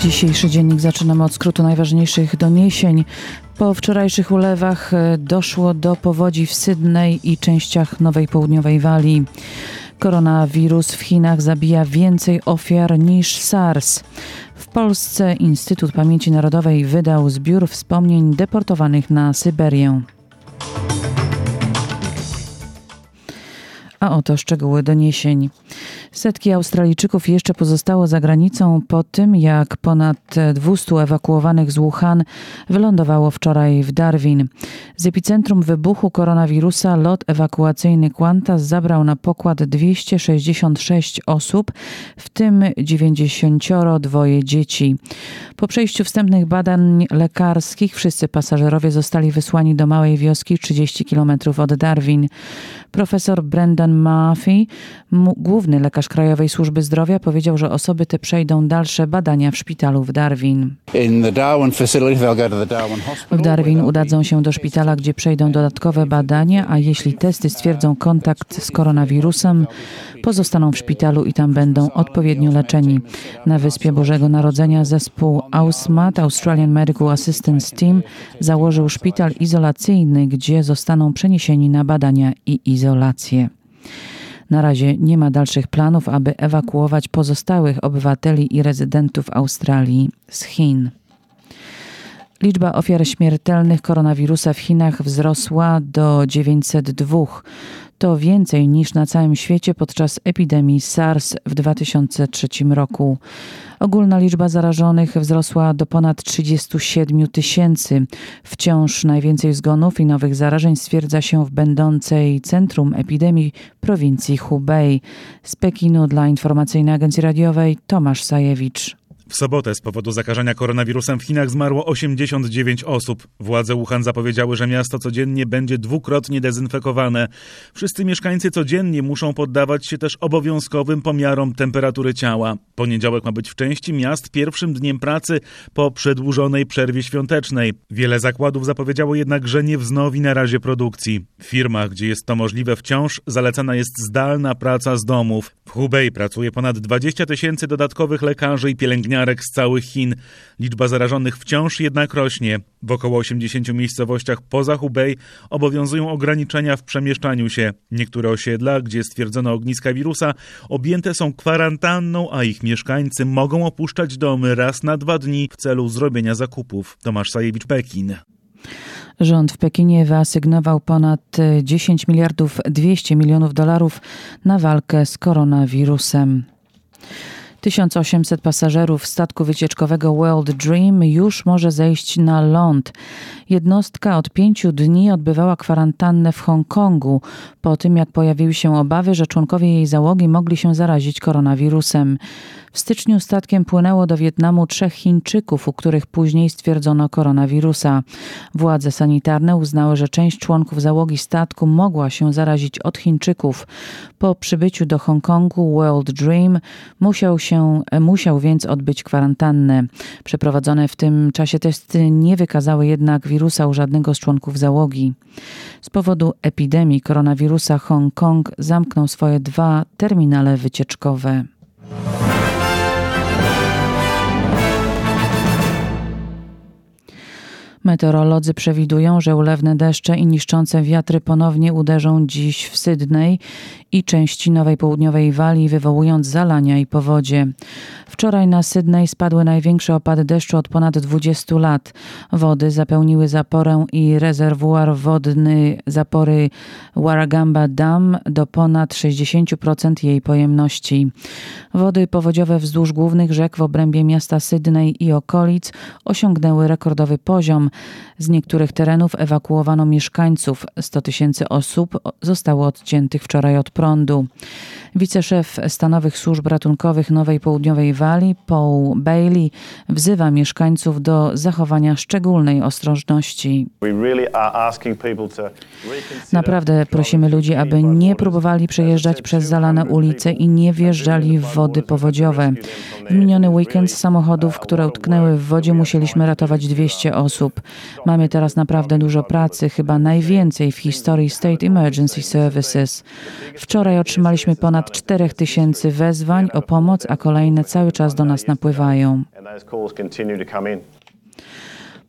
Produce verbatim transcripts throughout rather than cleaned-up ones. Dzisiejszy dziennik zaczynamy od skrótu najważniejszych doniesień. Po wczorajszych ulewach doszło do powodzi w Sydney i częściach Nowej Południowej Walii. Koronawirus w Chinach zabija więcej ofiar niż SARS. W Polsce Instytut Pamięci Narodowej wydał zbiór wspomnień deportowanych na Syberię. A oto szczegóły doniesień. Setki Australijczyków jeszcze pozostało za granicą po tym, jak ponad dwieście ewakuowanych z Wuhan wylądowało wczoraj w Darwin. Z epicentrum wybuchu koronawirusa lot ewakuacyjny Qantas zabrał na pokład dwieście sześćdziesiąt sześć osób, w tym dziewięćdziesiąt dwa dzieci. Po przejściu wstępnych badań lekarskich wszyscy pasażerowie zostali wysłani do małej wioski trzydzieści kilometrów od Darwin. Profesor Brendan Murphy, główny lekarz Krajowej Służby Zdrowia, powiedział, że osoby te przejdą dalsze badania w szpitalu w Darwin. W Darwin udadzą się do szpitala, gdzie przejdą dodatkowe badania, a jeśli testy stwierdzą kontakt z koronawirusem, pozostaną w szpitalu i tam będą odpowiednio leczeni. Na Wyspie Bożego Narodzenia zespół AusMAT, Australian Medical Assistance Team, założył szpital izolacyjny, gdzie zostaną przeniesieni na badania i izolację. Na razie nie ma dalszych planów, aby ewakuować pozostałych obywateli i rezydentów Australii z Chin. Liczba ofiar śmiertelnych koronawirusa w Chinach wzrosła do dziewięćset dwa. To więcej niż na całym świecie podczas epidemii SARS w dwa tysiące trzecim roku. Ogólna liczba zarażonych wzrosła do ponad trzydzieści siedem tysięcy. Wciąż najwięcej zgonów i nowych zarażeń stwierdza się w będącej centrum epidemii prowincji Hubei. Z Pekinu dla Informacyjnej Agencji Radiowej Tomasz Sajewicz. W sobotę z powodu zakażenia koronawirusem w Chinach zmarło osiemdziesiąt dziewięć osób. Władze Wuhan zapowiedziały, że miasto codziennie będzie dwukrotnie dezynfekowane. Wszyscy mieszkańcy codziennie muszą poddawać się też obowiązkowym pomiarom temperatury ciała. Poniedziałek ma być w części miast pierwszym dniem pracy po przedłużonej przerwie świątecznej. Wiele zakładów zapowiedziało jednak, że nie wznowi na razie produkcji. W firmach, gdzie jest to możliwe, wciąż zalecana jest zdalna praca z domów. W Hubei pracuje ponad dwadzieścia tysięcy dodatkowych lekarzy i pielęgniarek z całych Chin. Liczba zarażonych wciąż jednak rośnie. W około osiemdziesięciu miejscowościach poza Hubei obowiązują ograniczenia w przemieszczaniu się. Niektóre osiedla, gdzie stwierdzono ogniska wirusa, objęte są kwarantanną, a ich mieszkańcy mogą opuszczać domy raz na dwa dni w celu zrobienia zakupów. Tomasz Sajewicz, Pekin. Rząd w Pekinie wyasygnował ponad dziesięć miliardów dwieście milionów dolarów na walkę z koronawirusem. tysiąc osiemset pasażerów statku wycieczkowego World Dream już może zejść na ląd. Jednostka od pięciu dni odbywała kwarantannę w Hongkongu po tym, jak pojawiły się obawy, że członkowie jej załogi mogli się zarazić koronawirusem. W styczniu statkiem płynęło do Wietnamu trzech Chińczyków, u których później stwierdzono koronawirusa. Władze sanitarne uznały, że część członków załogi statku mogła się zarazić od Chińczyków. Po przybyciu do Hongkongu World Dream musiał się, musiał więc odbyć kwarantannę. Przeprowadzone w tym czasie testy nie wykazały jednak wirusa u żadnego z członków załogi. Z powodu epidemii koronawirusa Hongkong zamknął swoje dwa terminale wycieczkowe. Meteorolodzy przewidują, że ulewne deszcze i niszczące wiatry ponownie uderzą dziś w Sydney i części Nowej Południowej Walii, wywołując zalania i powodzie. Wczoraj na Sydney spadły największe opady deszczu od ponad dwudziestu lat. Wody zapełniły zaporę i rezerwuar wodny zapory Warragamba Dam do ponad sześćdziesiąt procent jej pojemności. Wody powodziowe wzdłuż głównych rzek w obrębie miasta Sydney i okolic osiągnęły rekordowy poziom, Z niektórych terenów ewakuowano mieszkańców. sto tysięcy osób zostało odciętych wczoraj od prądu. Wiceszef stanowych służb ratunkowych Nowej Południowej Walii, Paul Bailey, wzywa mieszkańców do zachowania szczególnej ostrożności. Naprawdę prosimy ludzi, aby nie próbowali przejeżdżać przez zalane ulice i nie wjeżdżali w wody powodziowe. W miniony weekend z samochodów, które utknęły w wodzie, musieliśmy ratować dwieście osób. Mamy teraz naprawdę dużo pracy, chyba najwięcej w historii State Emergency Services. Wczoraj otrzymaliśmy ponad cztery tysiące wezwań o pomoc, a kolejne cały czas do nas napływają.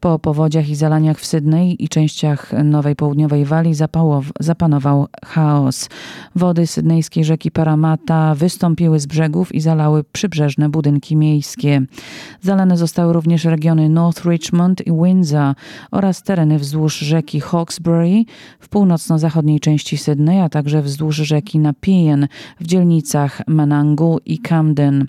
Po powodziach i zalaniach w Sydney i częściach Nowej Południowej Walii zapałow, zapanował chaos. Wody sydnejskiej rzeki Parramatta wystąpiły z brzegów i zalały przybrzeżne budynki miejskie. Zalane zostały również regiony North Richmond i Windsor oraz tereny wzdłuż rzeki Hawkesbury w północno-zachodniej części Sydney, a także wzdłuż rzeki Nepean w dzielnicach Manangu i Camden.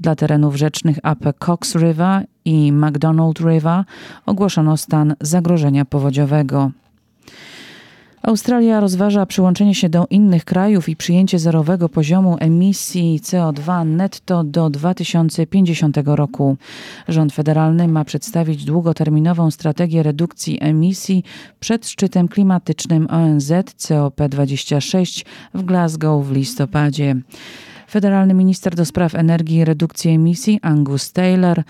Dla terenów rzecznych Upper Cox River i McDonald River ogłoszono stan zagrożenia powodziowego. Australia rozważa przyłączenie się do innych krajów i przyjęcie zerowego poziomu emisji C O dwa netto do dwa tysiące pięćdziesiątego roku. Rząd federalny ma przedstawić długoterminową strategię redukcji emisji przed szczytem klimatycznym O N Z C O P dwadzieścia sześć w Glasgow w listopadzie. Federalny minister do spraw energii i redukcji emisji Angus Taylor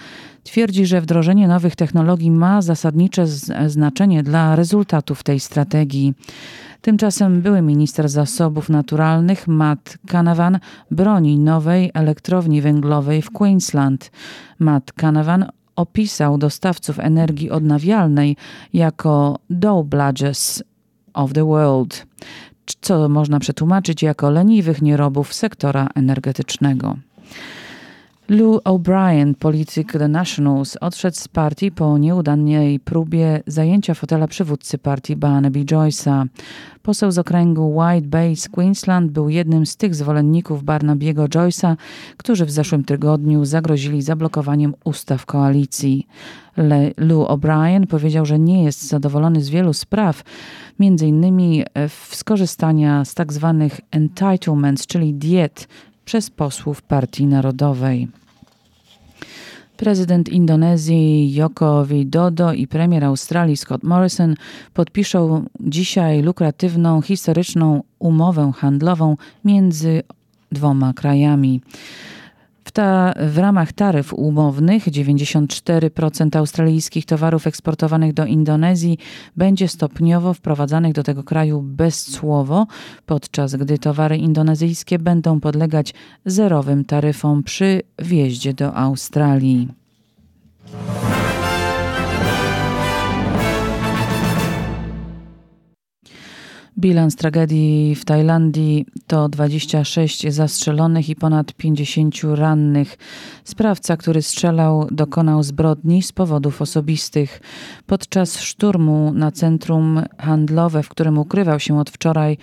twierdzi, że wdrożenie nowych technologii ma zasadnicze znaczenie dla rezultatów tej strategii. Tymczasem były minister zasobów naturalnych Matt Canavan broni nowej elektrowni węglowej w Queensland. Matt Canavan opisał dostawców energii odnawialnej jako dowblages of the world, co można przetłumaczyć jako leniwych nierobów sektora energetycznego. Lou O'Brien, polityk The Nationals, odszedł z partii po nieudanej próbie zajęcia fotela przywódcy partii Barnaby Joyce'a. Poseł z okręgu Wide Bay z Queensland był jednym z tych zwolenników Barnabiego Joyce'a, którzy w zeszłym tygodniu zagrozili zablokowaniem ustaw koalicji. Le- Lou O'Brien powiedział, że nie jest zadowolony z wielu spraw, między innymi skorzystania z tak zwanych entitlements, czyli diet, przez posłów Partii Narodowej. Prezydent Indonezji Joko Widodo i premier Australii Scott Morrison podpiszą dzisiaj lukratywną, historyczną umowę handlową między dwoma krajami. W, ta, w ramach taryf umownych dziewięćdziesiąt cztery procent australijskich towarów eksportowanych do Indonezji będzie stopniowo wprowadzanych do tego kraju bezcłowo, podczas gdy towary indonezyjskie będą podlegać zerowym taryfom przy wjeździe do Australii. Bilans tragedii w Tajlandii to dwadzieścia sześć zastrzelonych i ponad pięćdziesiąt rannych. Sprawca, który strzelał, dokonał zbrodni z powodów osobistych. Podczas szturmu na centrum handlowe, w którym ukrywał się od wczoraj,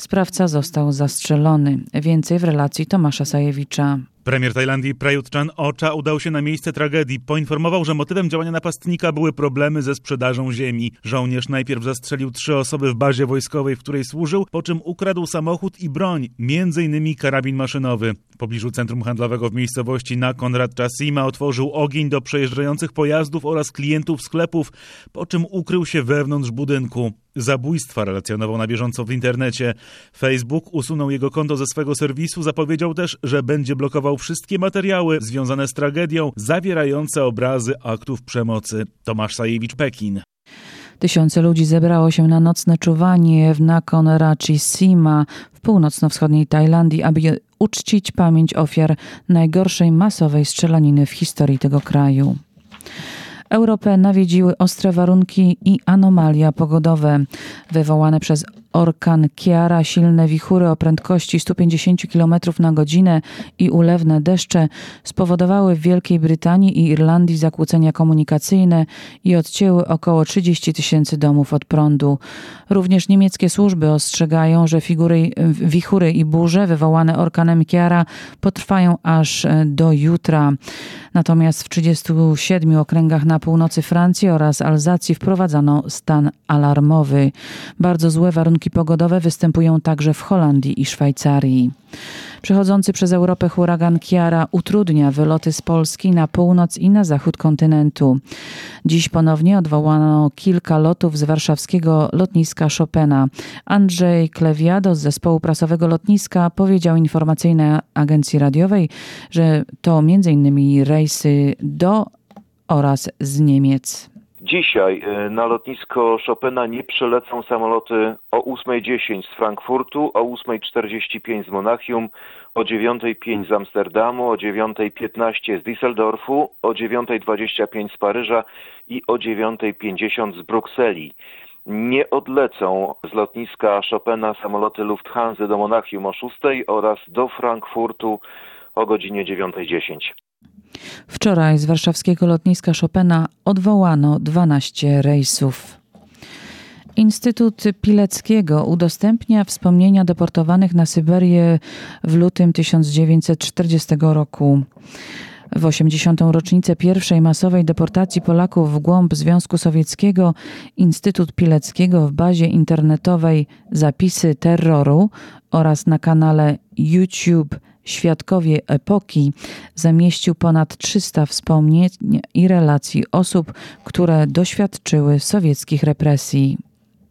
sprawca został zastrzelony. Więcej w relacji Tomasza Sajewicza. Premier Tajlandii Prayut Chan Ocha udał się na miejsce tragedii. Poinformował, że motywem działania napastnika były problemy ze sprzedażą ziemi. Żołnierz najpierw zastrzelił trzy osoby w bazie wojskowej, w której służył, po czym ukradł samochód i broń, między innymi karabin maszynowy. W pobliżu centrum handlowego w miejscowości Nakhon Ratchasima otworzył ogień do przejeżdżających pojazdów oraz klientów sklepów, po czym ukrył się wewnątrz budynku. Zabójstwa relacjonował na bieżąco w internecie. Facebook usunął jego konto ze swego serwisu, zapowiedział też, że będzie blokował wszystkie materiały związane z tragedią, zawierające obrazy aktów przemocy. Tomasz Sajewicz, Pekin. Tysiące ludzi zebrało się na nocne czuwanie w Nakhon Ratchasima w północno-wschodniej Tajlandii, aby uczcić pamięć ofiar najgorszej masowej strzelaniny w historii tego kraju. Europę nawiedziły ostre warunki i anomalia pogodowe wywołane przez Orkan Ciara, silne wichury o prędkości sto pięćdziesiąt kilometrów na godzinę i ulewne deszcze spowodowały w Wielkiej Brytanii i Irlandii zakłócenia komunikacyjne i odcięły około trzydzieści tysięcy domów od prądu. Również niemieckie służby ostrzegają, że figury, wichury i burze wywołane orkanem Ciara potrwają aż do jutra. Natomiast w trzydziestu siedmiu okręgach na północy Francji oraz Alzacji wprowadzano stan alarmowy. Bardzo złe warunki pogodowe występują także w Holandii i Szwajcarii. Przechodzący przez Europę huragan Ciara utrudnia wyloty z Polski na północ i na zachód kontynentu. Dziś ponownie odwołano kilka lotów z warszawskiego lotniska Chopina. Andrzej Klewiado z zespołu prasowego lotniska powiedział informacyjnej agencji radiowej, że to m.in. rejsy do oraz z Niemiec. Dzisiaj na lotnisko Chopina nie przylecą samoloty o ósma dziesięć z Frankfurtu, o ósma czterdzieści pięć z Monachium, o dziewiąta pięć z Amsterdamu, o dziewiąta piętnaście z Düsseldorfu, o dziewiąta dwadzieścia pięć z Paryża i o dziewiąta pięćdziesiąt z Brukseli. Nie odlecą z lotniska Chopina samoloty Lufthansa do Monachium o szósta oraz do Frankfurtu o godzinie dziewiąta dziesięć. Wczoraj z warszawskiego lotniska Chopina odwołano dwanaście rejsów. Instytut Pileckiego udostępnia wspomnienia deportowanych na Syberię w lutym tysiąc dziewięćset czterdziestego roku. W osiemdziesiątą rocznicę pierwszej masowej deportacji Polaków w głąb Związku Sowieckiego Instytut Pileckiego w bazie internetowej Zapisy Terroru oraz na kanale YouTube Świadkowie epoki zamieścił ponad trzysta wspomnień i relacji osób, które doświadczyły sowieckich represji.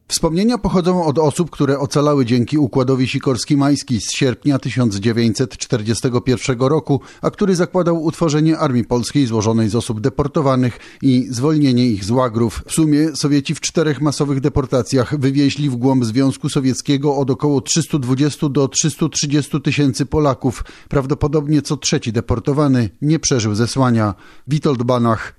Wspomnienia pochodzą od osób, które ocalały dzięki układowi Sikorski-Majski z sierpnia tysiąc dziewięćset czterdziestego pierwszego roku, a który zakładał utworzenie Armii Polskiej złożonej z osób deportowanych i zwolnienie ich z łagrów. W sumie Sowieci w czterech masowych deportacjach wywieźli w głąb Związku Sowieckiego od około trzysta dwadzieścia do trzystu trzydziestu tysięcy Polaków. Prawdopodobnie co trzeci deportowany nie przeżył zesłania. Witold Banach.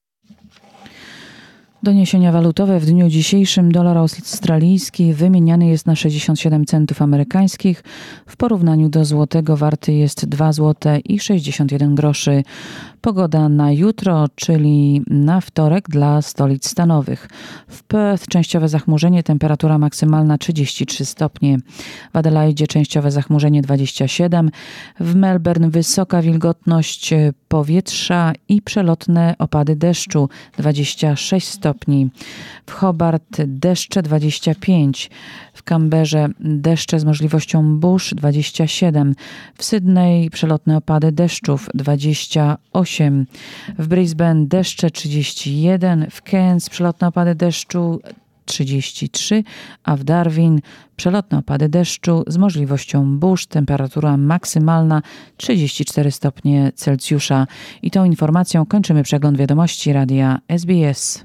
Doniesienia walutowe w dniu dzisiejszym dolar australijski wymieniany jest na sześćdziesiąt siedem centów amerykańskich. W porównaniu do złotego warty jest dwa złote i sześćdziesiąt jeden groszy. Pogoda na jutro, czyli na wtorek dla stolic stanowych. W Perth częściowe zachmurzenie, temperatura maksymalna trzydzieści trzy stopnie. W Adelaide częściowe zachmurzenie dwadzieścia siedem. W Melbourne wysoka wilgotność powietrza i przelotne opady deszczu dwadzieścia sześć stopni. W Hobart deszcze dwadzieścia pięć. W Kamberze deszcze z możliwością burz dwadzieścia siedem. W Sydney przelotne opady deszczów dwadzieścia osiem. W Brisbane deszcze trzydzieści jeden, w Cairns przelotne opady deszczu trzydzieści trzy, a w Darwin przelotne opady deszczu z możliwością burz, temperatura maksymalna trzydzieści cztery stopnie Celsjusza. I tą informacją kończymy przegląd wiadomości radia S B S.